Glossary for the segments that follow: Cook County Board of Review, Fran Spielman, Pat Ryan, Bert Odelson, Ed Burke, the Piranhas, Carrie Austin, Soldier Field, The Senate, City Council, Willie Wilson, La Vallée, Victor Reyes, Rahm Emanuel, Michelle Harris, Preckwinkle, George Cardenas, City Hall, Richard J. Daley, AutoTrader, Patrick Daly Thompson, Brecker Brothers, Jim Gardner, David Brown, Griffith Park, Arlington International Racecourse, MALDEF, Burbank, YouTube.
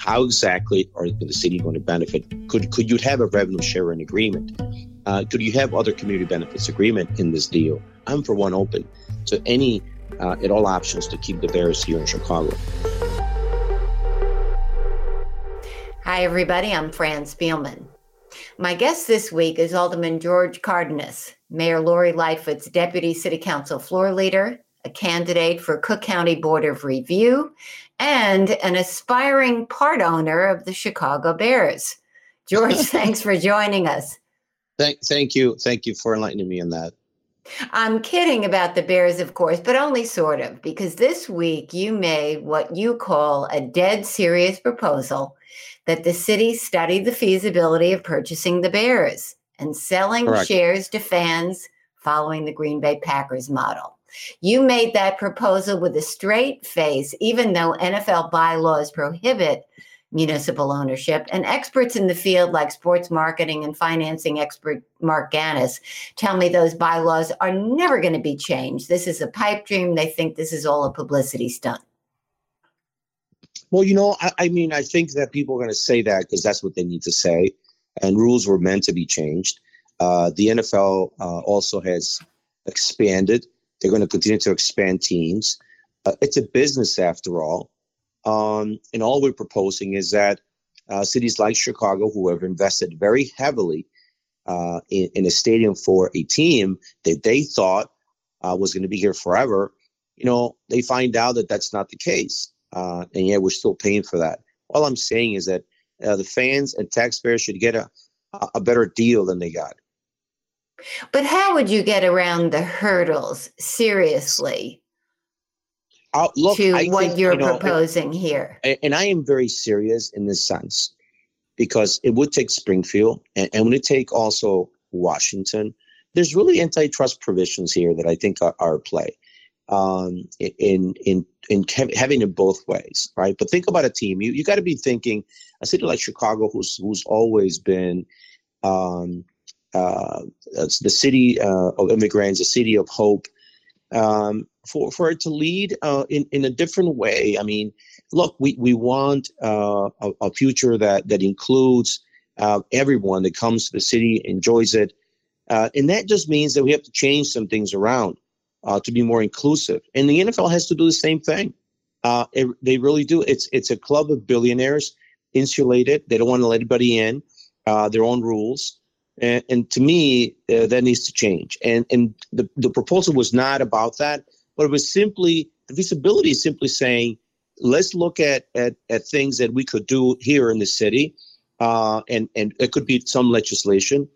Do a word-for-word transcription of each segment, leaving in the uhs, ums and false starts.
How exactly are the city going to benefit? Could could you have a revenue sharing agreement? Uh, could you have other community benefits agreement in this deal? I'm for one open to any uh, at all options to keep the Bears here in Chicago. Hi, everybody. I'm Fran Spielman. My guest this week is Alderman George Cardenas, Mayor Lori Lightfoot's deputy city council floor leader, a candidate for Cook County Board of Review, and an aspiring part owner of the Chicago Bears. George, thanks for joining us. Thank, thank you. Thank you for enlightening me on that. I'm kidding about the Bears, of course, but only sort of, because this week you made what you call a dead serious proposal that the city study the feasibility of purchasing the Bears and selling Correct. shares to fans following the Green Bay Packers model. You made that proposal with a straight face, even though N F L bylaws prohibit municipal ownership. And experts in the field, like sports marketing and financing expert Mark Gannis, tell me those bylaws are never going to be changed. This is a pipe dream. They think this is all a publicity stunt. Well, you know, I, I mean, I think that people are going to say that because that's what they need to say. And rules were meant to be changed. Uh, the N F L uh, also has expanded. They're going to continue to expand teams. Uh, it's a business after all. Um, and all we're proposing is that uh, cities like Chicago, who have invested very heavily uh, in, in a stadium for a team that they thought uh, was going to be here forever, you know, they find out that that's not the case. Uh, and yet we're still paying for that. All I'm saying is that uh, the fans and taxpayers should get a, a better deal than they got. But how would you get around the hurdles, seriously, uh, look, to I what think, you're you know, proposing and, here? And I am very serious in this sense, because it would take Springfield and, and would take also Washington. There's really antitrust provisions here that I think are, are at play um, in in in having it both ways, right? But think about a team. You you got to be thinking a city like Chicago, who's who's always been. Um, Uh, it's the city uh, of immigrants, a city of hope, um, for for it to lead uh, in in a different way. I mean, look, we we want uh, a, a future that that includes uh, everyone that comes to the city, enjoys it, uh, and that just means that we have to change some things around uh, to be more inclusive. And the N F L has to do the same thing. Uh, it, they really do. It's it's a club of billionaires, insulated. They don't want to let anybody in. Uh, their own rules. And, and to me, uh, that needs to change. And and the, the proposal was not about that, but it was simply, the feasibility is simply saying, let's look at at, at things that we could do here in the city, uh, and, and it could be some legislation,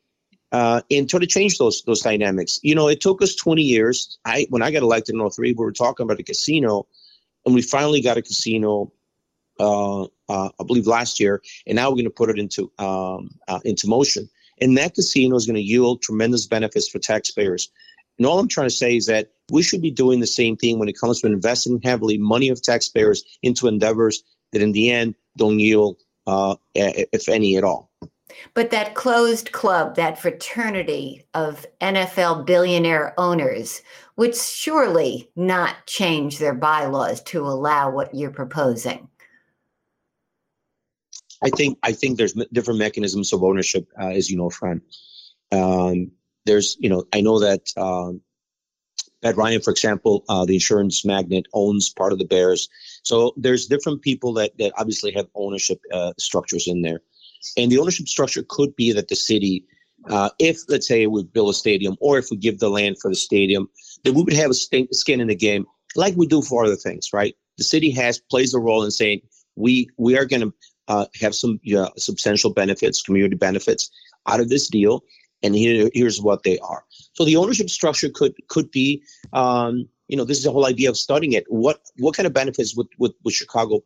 uh, and try to change those those dynamics. You know, it took us twenty years. I When I got elected in oh three, we were talking about a casino, and we finally got a casino, uh, uh, I believe last year, and now we're going to put it into um, uh, into motion. And that casino is going to yield tremendous benefits for taxpayers. And all I'm trying to say is that we should be doing the same thing when it comes to investing heavily money of taxpayers into endeavors that in the end don't yield, uh, if any at all. But that closed club, that fraternity of N F L billionaire owners would surely not change their bylaws to allow what you're proposing. I think I think there's different mechanisms of ownership, uh, as you know, Fran. Um, there's, you know, I know that um, Pat Ryan, for example, uh, the insurance magnate, owns part of the Bears. So there's different people that, that obviously have ownership uh, structures in there. And the ownership structure could be that the city, uh, if, let's say, we build a stadium or if we give the land for the stadium, that we would have a st- skin in the game like we do for other things, right? The city has plays a role in saying we we are going to uh, have some you know, substantial benefits, community benefits out of this deal, and here, here's what they are. So the ownership structure could could be, um, you know, this is the whole idea of studying it. What what kind of benefits would, would, would Chicago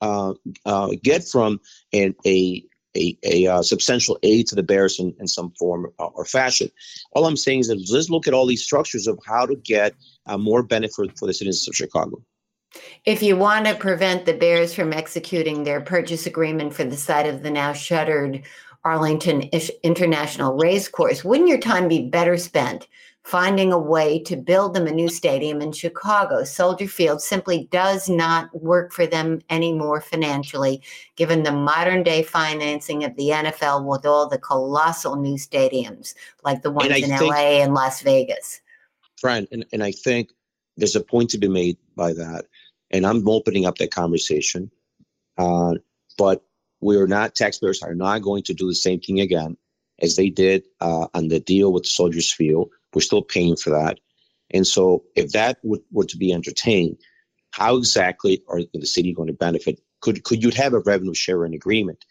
uh, uh, get from an, a a, a uh, substantial aid to the Bears in, in some form or, or fashion? All I'm saying is that let's look at all these structures of how to get uh, more benefit for the citizens of Chicago. If you want to prevent the Bears from executing their purchase agreement for the site of the now shuttered Arlington International Racecourse, wouldn't your time be better spent finding a way to build them a new stadium in Chicago? Soldier Field simply does not work for them anymore financially, given the modern-day financing of the N F L with all the colossal new stadiums like the ones in L A and Las Vegas. Fran, and, and I think there's a point to be made by that, and I'm opening up that conversation, uh, but we are not, taxpayers are not going to do the same thing again as they did uh, on the deal with Soldier Field. We're still paying for that. And so if that would, were to be entertained, how exactly are the city going to benefit? Could could you have a revenue sharing agreement?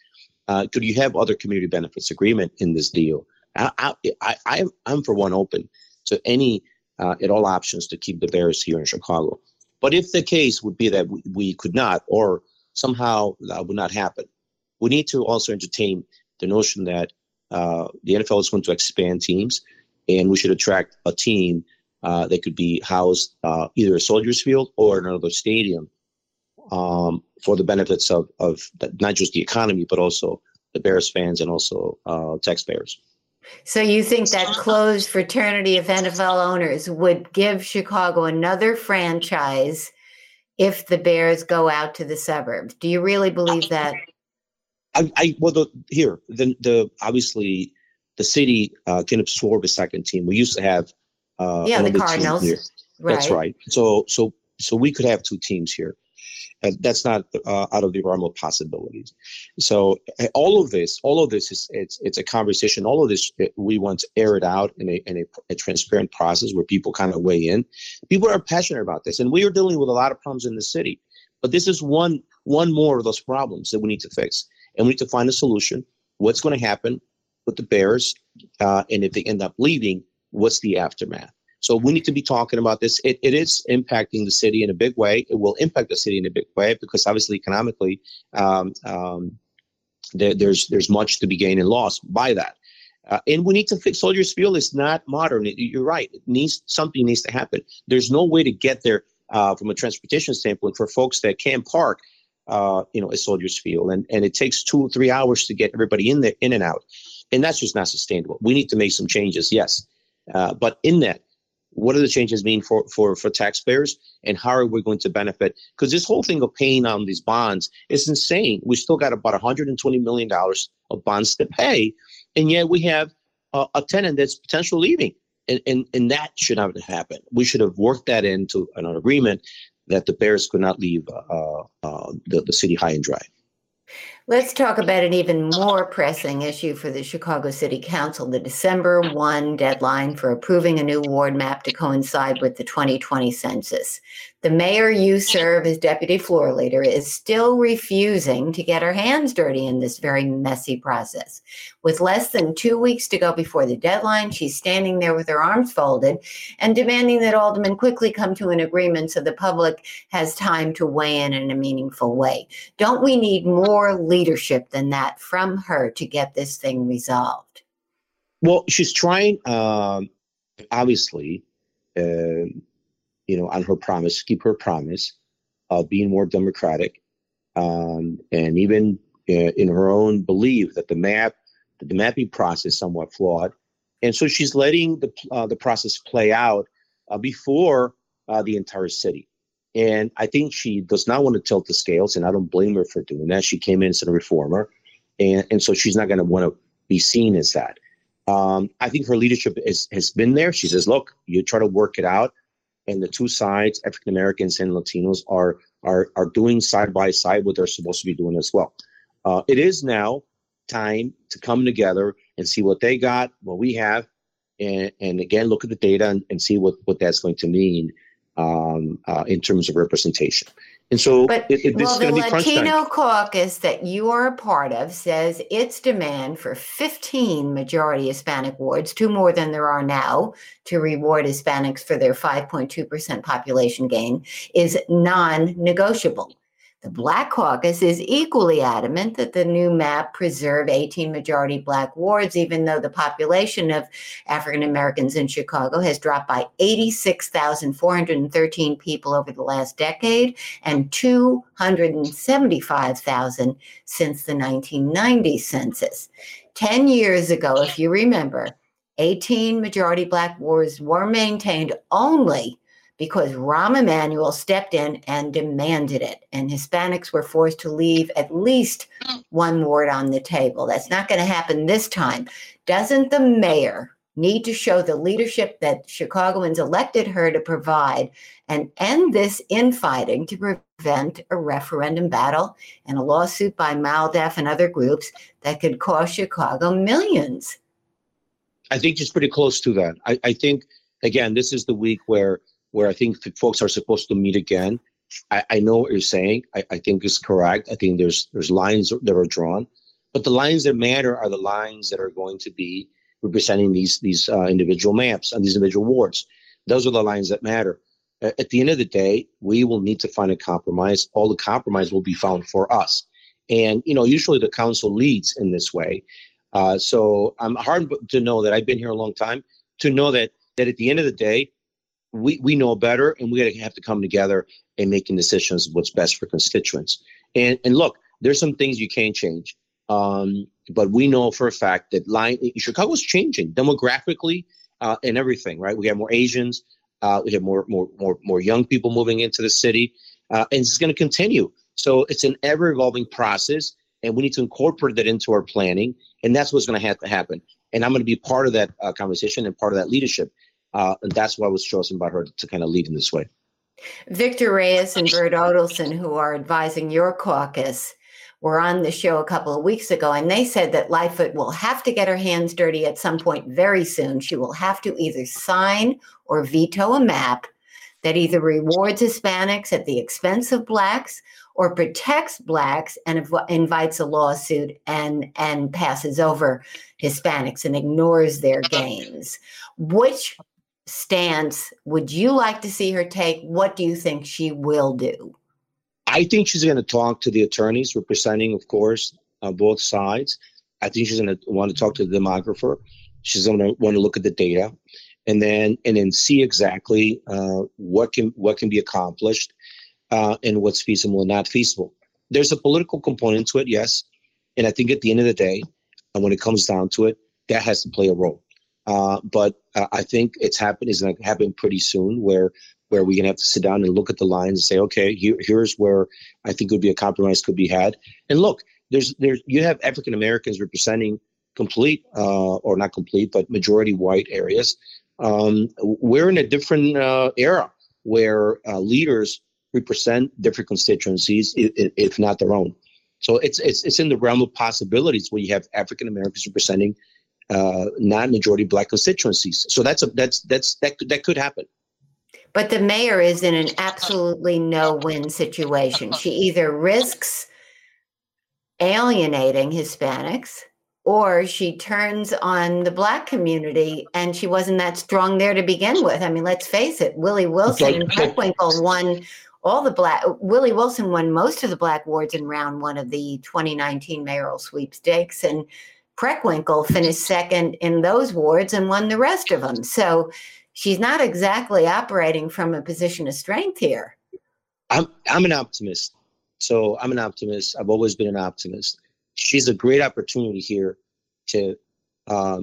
Uh, could you have other community benefits agreement in this deal? I, I, I, I'm for one open to any uh, at all options to keep the Bears here in Chicago. But if the case would be that we, we could not, or somehow that would not happen, we need to also entertain the notion that uh, the N F L is going to expand teams, and we should attract a team uh, that could be housed uh, either at Soldier Field or in another stadium um, for the benefits of, of not just the economy, but also the Bears fans and also uh, taxpayers. So you think that closed fraternity of N F L owners would give Chicago another franchise if the Bears go out to the suburbs? Do you really believe that? I, I well, the, here the the obviously the city uh, can absorb a second team. We used to have uh, yeah the Cardinals. Here. Right. That's right. So so so we could have two teams here. Uh, that's not uh, out of the realm of possibilities. So all of this, all of this is it's it's a conversation. All of this we want to air it out in a in a, a transparent process where people kind of weigh in. People are passionate about this, and we are dealing with a lot of problems in the city. But this is one one more of those problems that we need to fix. And we need to find a solution. What's going to happen with the Bears? Uh, and if they end up leaving, what's the aftermath? So we need to be talking about this. It, it is impacting the city in a big way. It will impact the city in a big way because obviously economically um, um, there, there's there's much to be gained and lost by that. Uh, and we need to fix Soldier Field. It's not modern. It, you're right. It needs something needs to happen. There's no way to get there uh, from a transportation standpoint for folks that can park Uh, you know, at Soldier Field, and and it takes two or three hours to get everybody in there, in and out, and that's just not sustainable. We need to make some changes, yes, uh, but in that, what do the changes mean for for for taxpayers, and how are we going to benefit? Because this whole thing of paying on these bonds is insane. We still got about one hundred twenty million dollars of bonds to pay, and yet we have a, a tenant that's potentially leaving, and, and and that should not happen. We should have worked that into an agreement that the Bears could not leave uh, uh, the, the city high and dry. Let's talk about an even more pressing issue for the Chicago City Council, the December first deadline for approving a new ward map to coincide with the twenty twenty census. The mayor you serve as deputy floor leader is still refusing to get her hands dirty in this very messy process. With less than two weeks to go before the deadline, she's standing there with her arms folded and demanding that aldermen quickly come to an agreement so the public has time to weigh in in a meaningful way. Don't we need more leadership? leadership than that from her to get this thing resolved? Well, she's trying, um, obviously, uh, you know, on her promise, keep her promise of being more democratic, um, and even uh, in her own belief that the map, that the mapping process is somewhat flawed. And so she's letting the, uh, the process play out uh, before uh, the entire city. And I think she does not want to tilt the scales, and I don't blame her for doing that. She came in as a reformer, and, and so she's not going to want to be seen as that. Um, I think her leadership is, has been there. She says, look, you try to work it out. and the two sides, African Americans and Latinos, are are are doing side by side what they're supposed to be doing as well. Uh, it is now time to come together and see what they got, what we have, and, and again, look at the data and, and see what, what that's going to mean um, uh, in terms of representation. And so but, it, it, well, this is going to be crunch time. The Latino caucus that you are a part of says its demand for fifteen majority Hispanic wards, two more than there are now, to reward Hispanics for their five point two percent population gain is non-negotiable. The Black caucus is equally adamant that the new map preserve eighteen majority Black wards, even though the population of African Americans in Chicago has dropped by eighty-six thousand four hundred thirteen people over the last decade and two hundred seventy-five thousand since the nineteen ninety census. Ten years ago, if you remember, eighteen majority Black wards were maintained only because Rahm Emanuel stepped in and demanded it, and Hispanics were forced to leave at least one ward on the table. That's not going to happen this time. Doesn't the mayor need to show the leadership that Chicagoans elected her to provide and end this infighting to prevent a referendum battle and a lawsuit by MALDEF and other groups that could cost Chicago millions? I think she's pretty close to that. I, I think, again, this is the week where where I think folks are supposed to meet again. I, I know what you're saying. I, I think it's correct. I think there's there's lines that are drawn, but the lines that matter are the lines that are going to be representing these these uh, individual maps and these individual wards. Those are the lines that matter. At the end of the day, we will need to find a compromise. All the compromise will be found for us. And, you know, usually the council leads in this way. Uh, so I'm hard to know that I've been here a long time, to know that that at the end of the day, We we know better, and we're going to have to come together and making decisions of what's best for constituents. And and look, there's some things you can't change, um, but we know for a fact that line Chicago's changing demographically uh, and everything. Right, we have more Asians, uh, we have more more more more young people moving into the city, uh, and it's going to continue. So it's an ever evolving process, and we need to incorporate that into our planning, and that's what's going to have to happen. And I'm going to be part of that uh, conversation and part of that leadership. Uh, and that's why I was chosen by her to, to kind of lead in this way. Victor Reyes and Bert Odelson, who are advising your caucus, were on the show a couple of weeks ago, and they said that Lightfoot will have to get her hands dirty at some point very soon. She will have to either sign or veto a map that either rewards Hispanics at the expense of Blacks or protects Blacks and inv- invites a lawsuit and, and passes over Hispanics and ignores their gains. Which stance would you like to see her take? What do you think she will do? I think she's going to talk to the attorneys representing, of course, uh, both sides. I think she's going to want to talk to the demographer. She's going to want to look at the data, and then and then see exactly uh, what can what can be accomplished uh, and what's feasible and not feasible. There's a political component to it, yes, and I think at the end of the day, and when it comes down to it, that has to play a role. Uh, but uh, I think it's happened is going to happen pretty soon where where we're going to have to sit down and look at the lines and say, okay, here, here's where I think would be a compromise could be had. And look, there's there's you have African Americans representing complete uh, or not complete, but majority white areas. Um, we're in a different uh, era where uh, leaders represent different constituencies, if, if not their own. So it's it's it's in the realm of possibilities where you have African Americans representing Uh, non-majority Black constituencies, so that's a that's that's that could, that could happen. But the mayor is in an absolutely no-win situation. She either risks alienating Hispanics, or she turns on the Black community, and she wasn't that strong there to begin with. I mean, let's face it, Willie Wilson and Preckwinkle won all the Black. Willie Wilson won most of the Black wards in round one of the twenty nineteen mayoral sweepstakes, and Preckwinkle finished second in those wards and won the rest of them. So she's not exactly operating from a position of strength here. I'm I'm an optimist. So I'm an optimist. I've always been an optimist. She's a great opportunity here to um,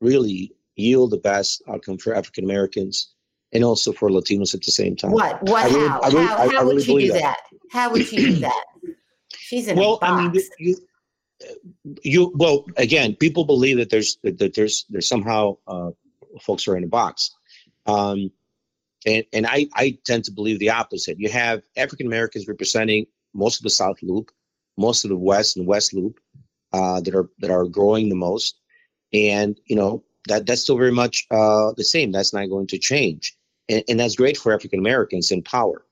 really yield the best outcome for African Americans and also for Latinos at the same time. What? What? Really, how? Really, how? How really would she do that? that? How would she do that? She's in well, a box. I mean, you, You well again. People believe that there's that there's there's somehow uh, folks are in a box. Um, And, and I, I tend to believe the opposite. You have African-Americans representing most of the South Loop, most of the West and West Loop uh, that are that are growing the most. And, you know, that that's still very much uh, the same. That's not going to change. And, and that's great for African-Americans in power.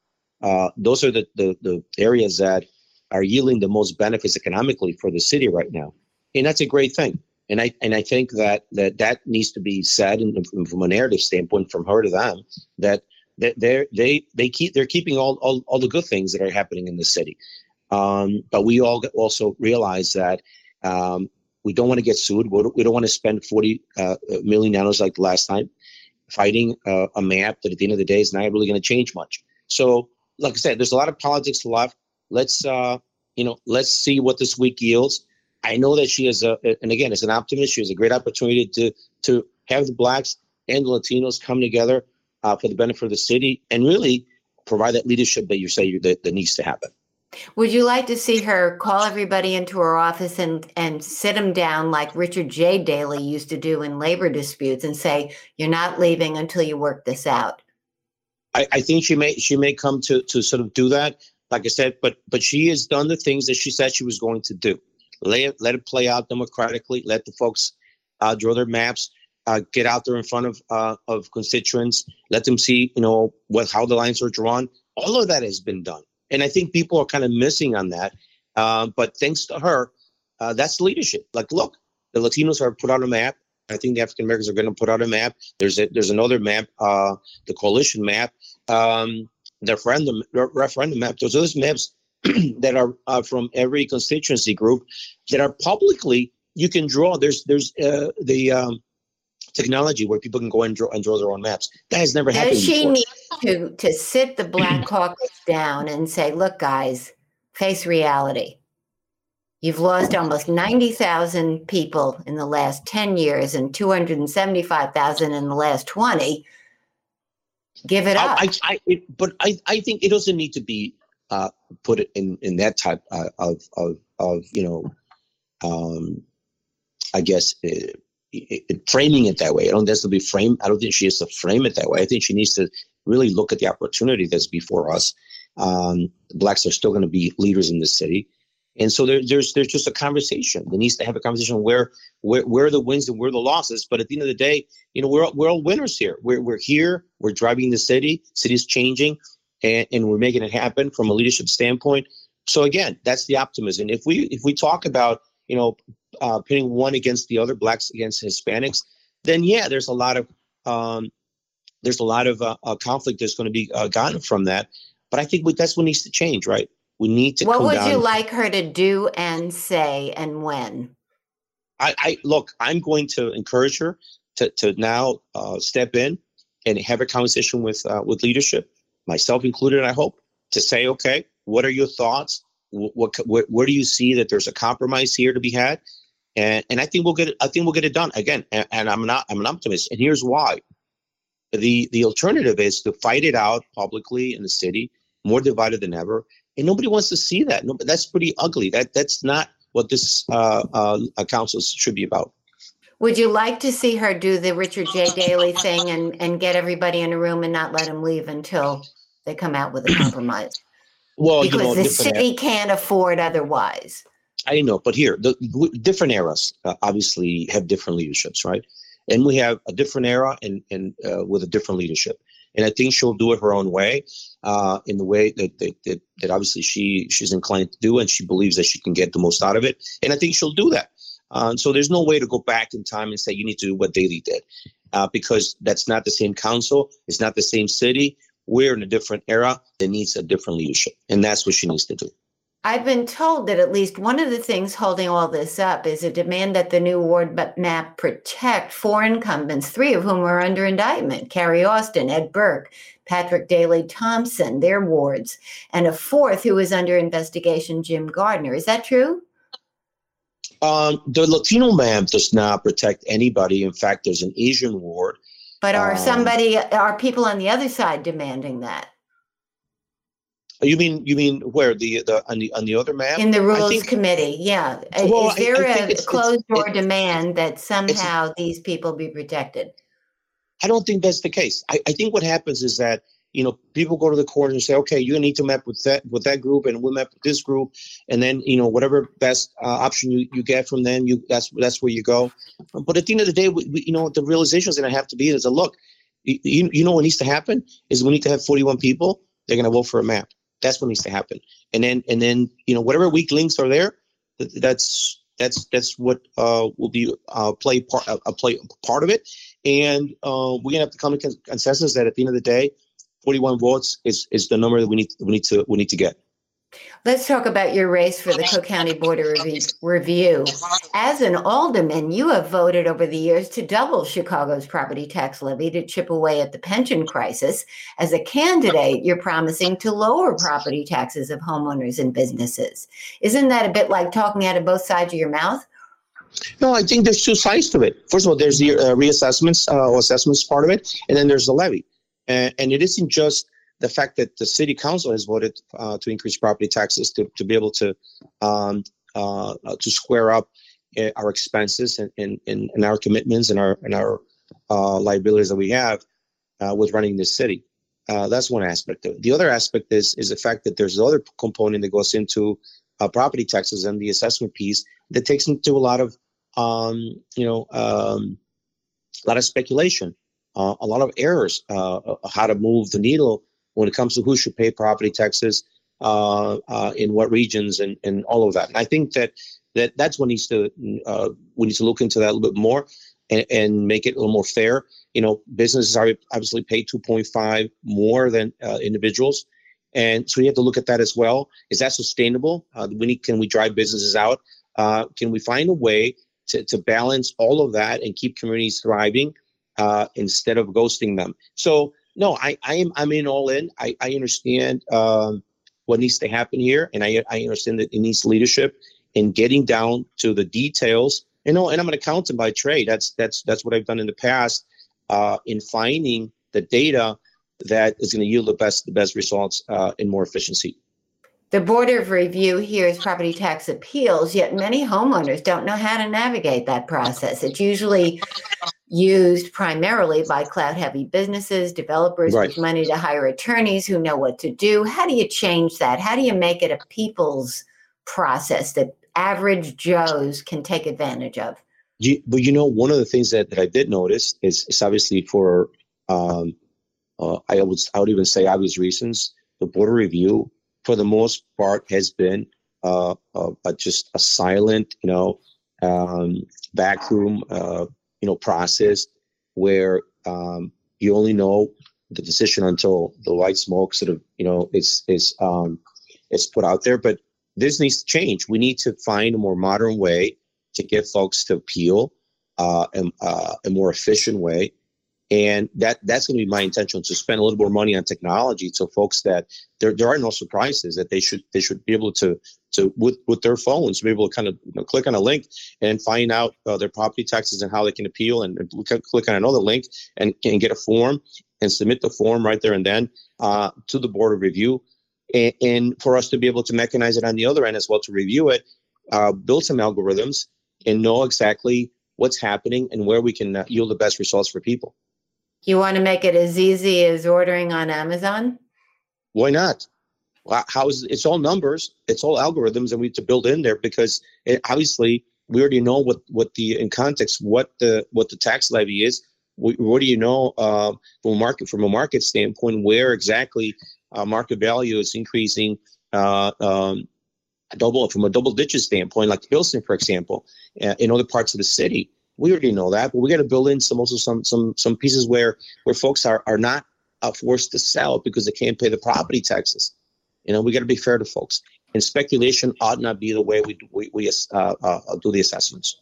Uh, those are the, the, the areas that are yielding the most benefits economically for the city right now. And that's a great thing. And I and I think that that, that needs to be said, and from, from a narrative standpoint, from her to them, that they they they keep they're keeping all, all, all the good things that are happening in the city. Um, but we all also realize that um, we don't want to get sued. We don't, we don't want to spend forty uh, million dollars like last time fighting uh, a map that at the end of the day is not really going to change much. So, like I said, there's a lot of politics left. Let's uh, you know let's see what this week yields. I know that she is a, and again, as an optimist, she has a great opportunity to to have the blacks and the Latinos come together uh, for the benefit of the city and really provide that leadership that you say that, that needs to happen. Would you like to see her call everybody into her office and, and sit them down like Richard J. Daley used to do in labor disputes and say, you're not leaving until you work this out? I, I think she may she may come to to sort of do that, like I said, but but she has done the things that she said she was going to do. Let it, let it play out democratically. Let the folks uh, draw their maps, uh, get out there in front of uh, of constituents. Let them see, you know, what how the lines are drawn. All of that has been done, and I think people are kind of missing on that. Uh, but thanks to her, uh, that's leadership. Like, look, the Latinos are put out a map. I think the African Americans are going to put out a map. There's a, there's another map, uh, the coalition map, um, the referendum referendum map. Those those maps. that are uh, from every constituency group that are publicly, you can draw. There's there's uh, the um, technology where people can go and draw and draw their own maps. That has never happened before. She needs to, to sit the Black Caucus down and say, look, guys, face reality. You've lost almost ninety thousand people in the last ten years and two hundred seventy-five thousand in the last twenty. Give it up. I, I, I, it, but I, I think it doesn't need to be Uh, put it in, in that type uh, of, of, of, you know, um, I guess it, it, it, framing it that way. I don't necessarily frame. I don't think she has to frame it that way. I think she needs to really look at the opportunity that's before us. Um, blacks are still going to be leaders in this city. And so there, there's there's just a conversation. There needs to have a conversation where, where where are the wins and where are the losses. But at the end of the day, you know, we're, we're all winners here. We're, we're here. We're driving the city. City's changing. And, and we're making it happen from a leadership standpoint. So again, that's the optimism. If we if we talk about, you know, uh, pitting one against the other, blacks against Hispanics, then yeah, there's a lot of um, there's a lot of uh, uh, conflict that's going to be uh, gotten from that. But I think we, that's what needs to change, right? We need to. What would down. you like her to do and say, and when? I, I look. I'm going to encourage her to to now uh, step in and have a conversation with uh, with leadership. Myself included, I hope, to say, okay, what are your thoughts? What, what where, where do you see that there's a compromise here to be had? And and I think we'll get it. I think we'll get it done again. And, and I'm not. I'm an optimist, and here's why. the The alternative is to fight it out publicly in the city, more divided than ever, and nobody wants to see that. No, that's pretty ugly. That that's not what this uh, uh, council should be about. Would you like to see her do the Richard J. Daley thing and, and get everybody in a room and not let them leave until they come out with a compromise? Well, because you know, the city era. can't afford otherwise. I know, but here, the different eras uh, obviously have different leaderships, right? And we have a different era and, and uh, with a different leadership. And I think she'll do it her own way, uh, in the way that that, that, that obviously she, she's inclined to do, and she believes that she can get the most out of it. And I think she'll do that. Uh, so there's no way to go back in time and say you need to do what Daley did, uh, because that's not the same council. It's not the same city. We're in a different era that needs a different leadership, and that's what she needs to do. I've been told that at least one of the things holding all this up is a demand that the new ward map protect four incumbents, three of whom are under indictment: Carrie Austin, Ed Burke, Patrick Daly Thompson, their wards, and a fourth who is under investigation, Jim Gardner. Is that true? Um, the Latino map does not protect anybody. In fact, there's an Asian ward. But are um, somebody, are people on the other side demanding that? You mean, you mean where the, the on the on the other map? In the rules think, committee, yeah. Well, is there I, I a closed door demand that somehow these people be protected? I don't think that's the case. I, I think what happens is that, you know, people go to the court and say, okay, you need to map with that with that group, and we'll map with this group, and then, you know, whatever best uh, option you, you get from them, you that's that's where you go. But at the end of the day, we, we, you know, the realization is going to have to be is that, look, you, you know what needs to happen is we need to have forty-one people. They're going to vote for a map. That's what needs to happen. And then, and then, you know, whatever weak links are there, that, that's that's that's what uh, will be uh, play part a uh, play part of it. And uh, we're going to have to come to consensus that at the end of the day, forty-one votes is, is the number that we need we need to we need to get. Let's talk about your race for the Cook County Board of Review. As an alderman, you have voted over the years to double Chicago's property tax levy to chip away at the pension crisis. As a candidate, you're promising to lower property taxes of homeowners and businesses. Isn't that a bit like talking out of both sides of your mouth? No, I think there's two sides to it. First of all, there's the uh, reassessments uh, or assessments part of it, and then there's the levy. And, and it isn't just the fact that the city council has voted uh, to increase property taxes to, to be able to um, uh, to square up uh, our expenses and, and, and our commitments and our and our uh, liabilities that we have uh, with running this city. Uh, that's one aspect of it. The other aspect is is the fact that there's another component that goes into uh, property taxes and the assessment piece that takes into a lot of um, you know um, a lot of speculation, uh, a lot of errors, uh, how to move the needle when it comes to who should pay property taxes, uh, uh, in what regions, and, and all of that. And I think that, that that's what needs to uh, we need to look into that a little bit more, and, and make it a little more fair. You know, businesses are obviously paid two point five more than uh, individuals, and so we have to look at that as well. Is that sustainable? Uh, we need, can we drive businesses out? Uh, can we find a way to, to balance all of that and keep communities thriving uh, instead of ghosting them? So. No, I, I am. I'm in all in. I, I understand um, what needs to happen here, and I I understand that it needs leadership in getting down to the details. You know, and I'm an accountant by trade. That's that's that's what I've done in the past uh, in finding the data that is going to yield the best the best results uh, and more efficiency. The Board of Review hears property tax appeals, yet many homeowners don't know how to navigate that process. It's usually used primarily by cloud-heavy businesses, developers right. with money to hire attorneys who know what to do. How do you change that? How do you make it a people's process that average Joes can take advantage of? You, but, you know, one of the things that, that I did notice is, is obviously for, um, uh, I, would, I would even say obvious reasons, the Board of Review, for the most part, has been uh, uh, just a silent, you know, um, backroom uh you know, process where um, you only know the decision until the white smoke sort of, you know, it's is um, it's put out there. But this needs to change. We need to find a more modern way to get folks to appeal, uh, and, uh, a more efficient way. And that that's going to be my intention, to spend a little more money on technology, so folks that there there are no surprises, that they should they should be able to to with, with their phones be able to kind of, you know, click on a link and find out uh, their property taxes and how they can appeal, and, and click on another link and can get a form and submit the form right there and then uh, to the Board of Review, and, and for us to be able to mechanize it on the other end as well, to review it, uh, build some algorithms, and know exactly what's happening and where we can uh, yield the best results for people. You want to make it as easy as ordering on Amazon? Why not? How is it's all numbers, it's all algorithms, and we need to build in there, because it, obviously we already know what, what the in context what the what the tax levy is. We already know uh, from a market from a market standpoint where exactly uh, market value is increasing uh, um, double from a double digit standpoint, like Wilson, for example, uh, in other parts of the city. We already know that, but we got to build in some also some some some pieces where where folks are are not uh, forced to sell because they can't pay the property taxes. You know, we got to be fair to folks, and speculation ought not be the way we we, we uh, uh, do the assessments.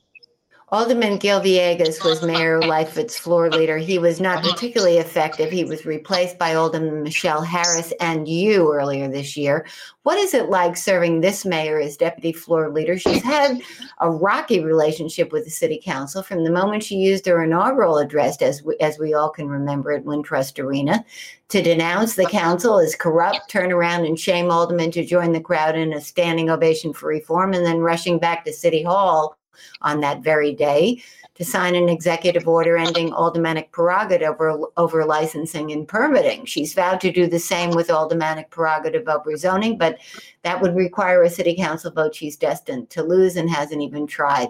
Alderman Gil Villegas was Mayor Lightfoot's floor leader. He was not particularly effective. He was replaced by Alderman Michelle Harris and you earlier this year. What is it like serving this mayor as deputy floor leader? She's had a rocky relationship with the city council from the moment she used her inaugural address, as we, as we all can remember, at Wintrust Arena, to denounce the council as corrupt, turn around and shame aldermen to join the crowd in a standing ovation for reform, and then rushing back to City Hall on that very day to sign an executive order ending aldermanic prerogative over, over licensing and permitting. She's vowed to do the same with aldermanic prerogative over zoning, but that would require a city council vote she's destined to lose and hasn't even tried.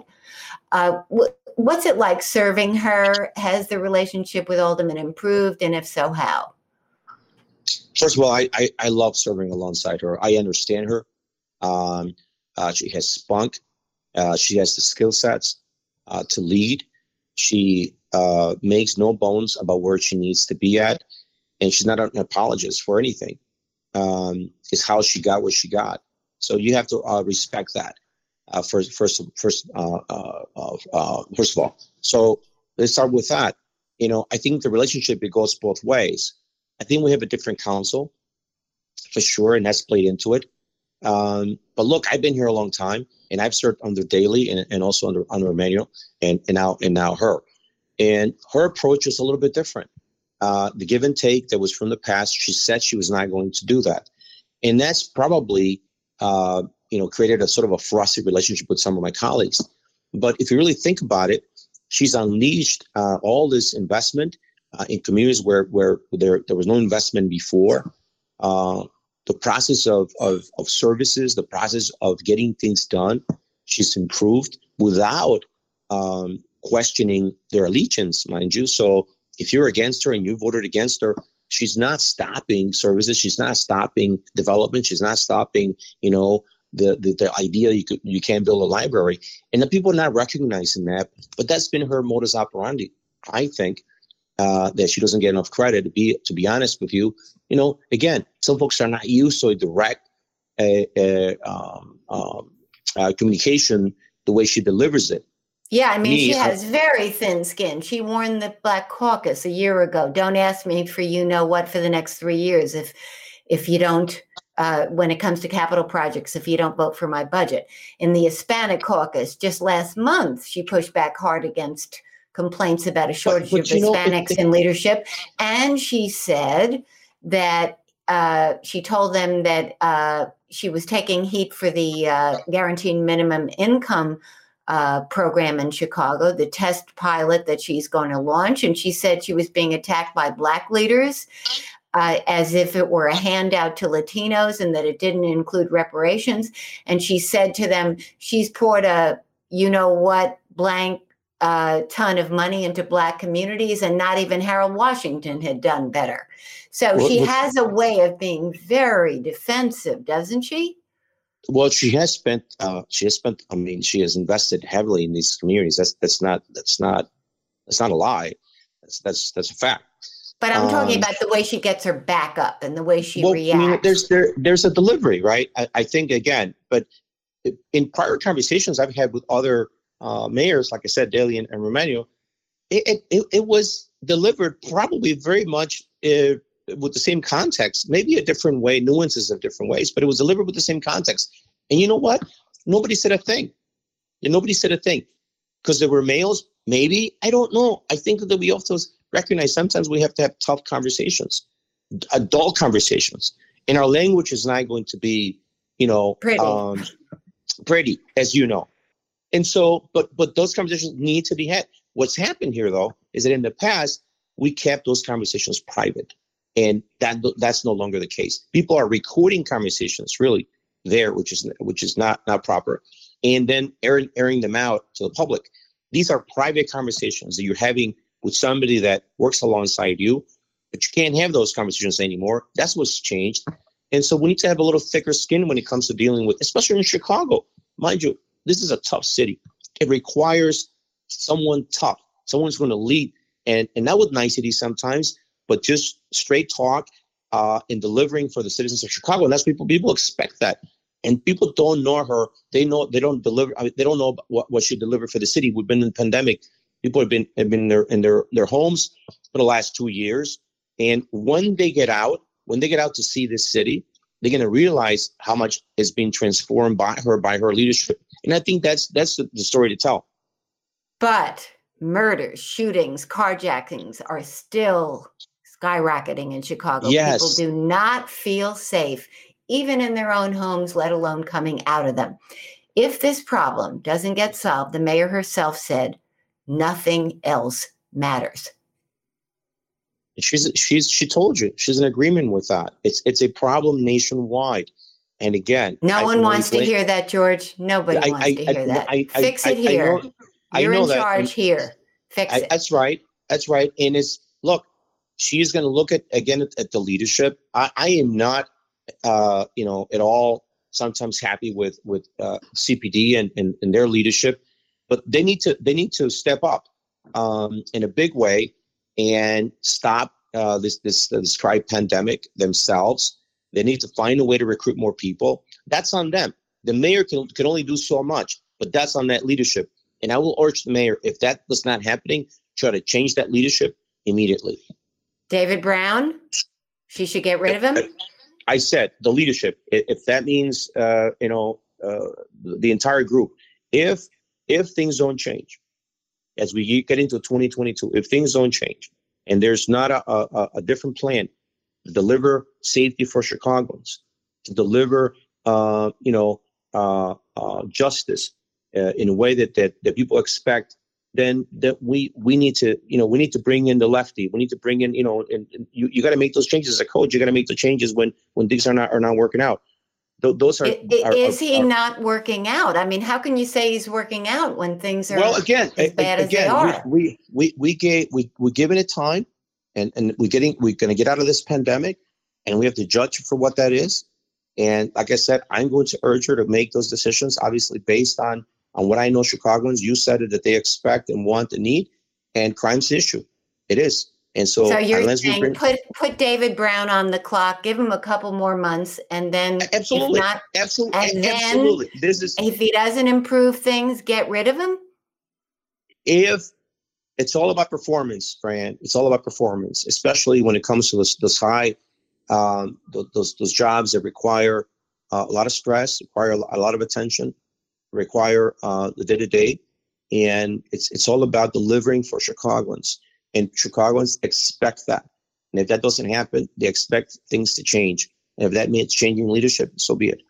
Uh, what's it like serving her? Has the relationship with aldermen improved? And if so, how? First of all, I, I, I love serving alongside her. I understand her. Um, uh, she has spunk. Uh, she has the skill sets uh, to lead. She uh, makes no bones about where she needs to be at, and she's not an apologist for anything. Um, it's how she got what she got. So you have to uh, respect that uh, first. First, first, uh, uh, uh, first of all. So let's start with that. You know, I think the relationship, it goes both ways. I think we have a different council for sure, and that's played into it. Um, but look, I've been here a long time, and I've served under Daley and, and also under under Emanuel, and, and now and now her. And her approach is a little bit different. Uh, the give and take that was from the past, she said she was not going to do that, and that's probably uh, you know created a sort of a frosty relationship with some of my colleagues. But if you really think about it, she's unleashed uh, all this investment uh, in communities where where there there was no investment before. Uh, The process of, of, of services, the process of getting things done, she's improved without um, questioning their allegiance, mind you. So if you're against her and you voted against her, she's not stopping services. She's not stopping development. She's not stopping, you know, the the, the idea you could, you can't build a library. And the people are not recognizing that. But that's been her modus operandi, I think. Uh, that she doesn't get enough credit, to be to be honest with you. You know, again, some folks are not used to a direct uh, uh, um, um, uh, communication the way she delivers it. Yeah, I mean, me, she has I, very thin skin. She warned the Black Caucus a year ago, don't ask me for you know what for the next three years if if you don't, uh, when it comes to capital projects, if you don't vote for my budget. In the Hispanic Caucus, just last month, she pushed back hard against complaints about a shortage but, but of Hispanics know, it, in leadership. And she said that uh, she told them that uh, she was taking heat for the uh, guaranteed minimum income uh, program in Chicago, the test pilot that she's going to launch. And she said she was being attacked by Black leaders uh, as if it were a handout to Latinos and that it didn't include reparations. And she said to them, she's poured a, you know what, blank, a uh, ton of money into Black communities, and not even Harold Washington had done better. So well, she has a way of being very defensive, doesn't she? Well, she has spent. Uh, she has spent. I mean, she has invested heavily in these communities. That's that's not that's not that's not a lie. That's that's that's a fact. But I'm um, talking about the way she gets her back up and the way she well, reacts. I mean, there's there, there's a delivery, right? I, I think again, but in prior conversations I've had with other Uh, mayors, like I said, Daley and, and Romano, it, it it was delivered probably very much uh, with the same context, maybe a different way, nuances of different ways, but it was delivered with the same context. And you know what? Nobody said a thing. And nobody said a thing because there were males. Maybe, I don't know. I think that we also recognize sometimes we have to have tough conversations, adult conversations, and our language is not going to be, you know, pretty, um, pretty as you know. And so, but but those conversations need to be had. What's happened here, though, is that in the past, we kept those conversations private. And that that's no longer the case. People are recording conversations, really, there, which is which is not, not proper, and then airing, airing them out to the public. These are private conversations that you're having with somebody that works alongside you, but you can't have those conversations anymore. That's what's changed. And so we need to have a little thicker skin when it comes to dealing with, especially in Chicago, mind you. This is a tough city. It requires someone tough, someone who's going to lead, and, and not with niceties sometimes, but just straight talk uh, and delivering for the citizens of Chicago. And that's people people expect that, and people don't know her. They know they don't deliver. I mean, they don't know what, what she delivered for the city. We've been in the pandemic. People have been have been in their in their their homes for the last two years, and when they get out, when they get out to see this city, they're going to realize how much is being transformed by her by her leadership. And I think that's that's the story to tell. But murders, shootings, carjackings are still skyrocketing in Chicago. Yes. People do not feel safe, even in their own homes, let alone coming out of them. If this problem doesn't get solved, the mayor herself said, nothing else matters. She's she's she told you she's in agreement with that. It's it's a problem nationwide. And again, no I one wants blame. to hear that, George. Nobody I, wants I, to hear I, that. I, I, Fix it I, here. I know, You're I know in that. charge and here. Fix I, it. That's right. That's right. And it's look, she's going to look at again at, at the leadership. I, I am not, uh, you know, at all sometimes happy with with uh, C P D and, and and their leadership, but they need to they need to step up um, in a big way and stop uh, this this this crime pandemic themselves. They need to find a way to recruit more people. That's on them. The mayor can can only do so much, but that's on that leadership. And I will urge the mayor, if that was not happening, try to change that leadership immediately. David Brown, she should get rid of him? I said the leadership. If that means, uh, you know, uh, the entire group, if if things don't change, as we get into twenty twenty-two, if things don't change and there's not a, a, a different plan to deliver safety for Chicagoans, to deliver, uh, you know, uh, uh, justice uh, in a way that, that that people expect, then that we we need to, you know, we need to bring in the lefty. We need to bring in, you know, and, and you, you got to make those changes as a coach. You got to make the changes when when things are not are not working out. Th- those are. It, it, are is are, he are, not working out? I mean, how can you say he's working out when things are well again as bad a, again, as they are? We we we gave we we're giving it time, and and we're getting we're going to get out of this pandemic, and we have to judge for what that is. And like I said, I'm going to urge her to make those decisions, obviously based on. On what I know, Chicagoans, you said it, that they expect and want and need, and crime's issue. It is. And so, so you're saying bring- put, put David Brown on the clock, give him a couple more months, and then absolutely, if not, absolutely, and then absolutely. This is, if he doesn't improve things, get rid of him? If it's all about performance, Fran, it's all about performance, especially when it comes to those, those high, um, those, those jobs that require uh, a lot of stress, require a lot of attention. Require uh, the day-to-day, and it's it's all about delivering for Chicagoans, and Chicagoans expect that. And if that doesn't happen, they expect things to change. And if that means changing leadership, so be it.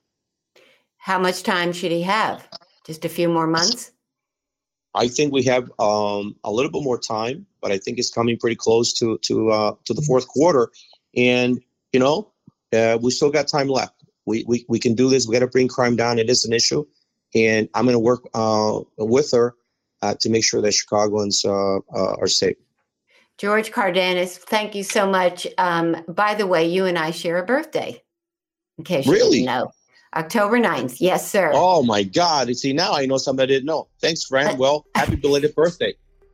How much time should he have? Just a few more months? I think we have um, a little bit more time, but I think it's coming pretty close to to uh, to the fourth quarter, and you know uh, we still got time left. We we we can do this. We got to bring crime down. It is an issue. And I'm going to work uh, with her uh, to make sure that Chicagoans uh, uh, are safe. George Cardenas, thank you so much. Um, by the way, you and I share a birthday. In case you really? didn't know. October ninth. Yes, sir. Oh, my God. See, now I know something I didn't know. Thanks, Fran. Well, happy belated birthday.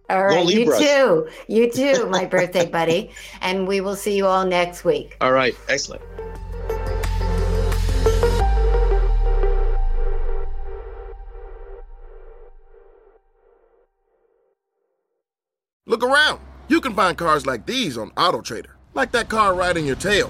All right. Go Libras. You too. You too, my birthday buddy. And we will see you all next week. All right. Excellent. Look around. You can find cars like these on AutoTrader, like that car riding your tail.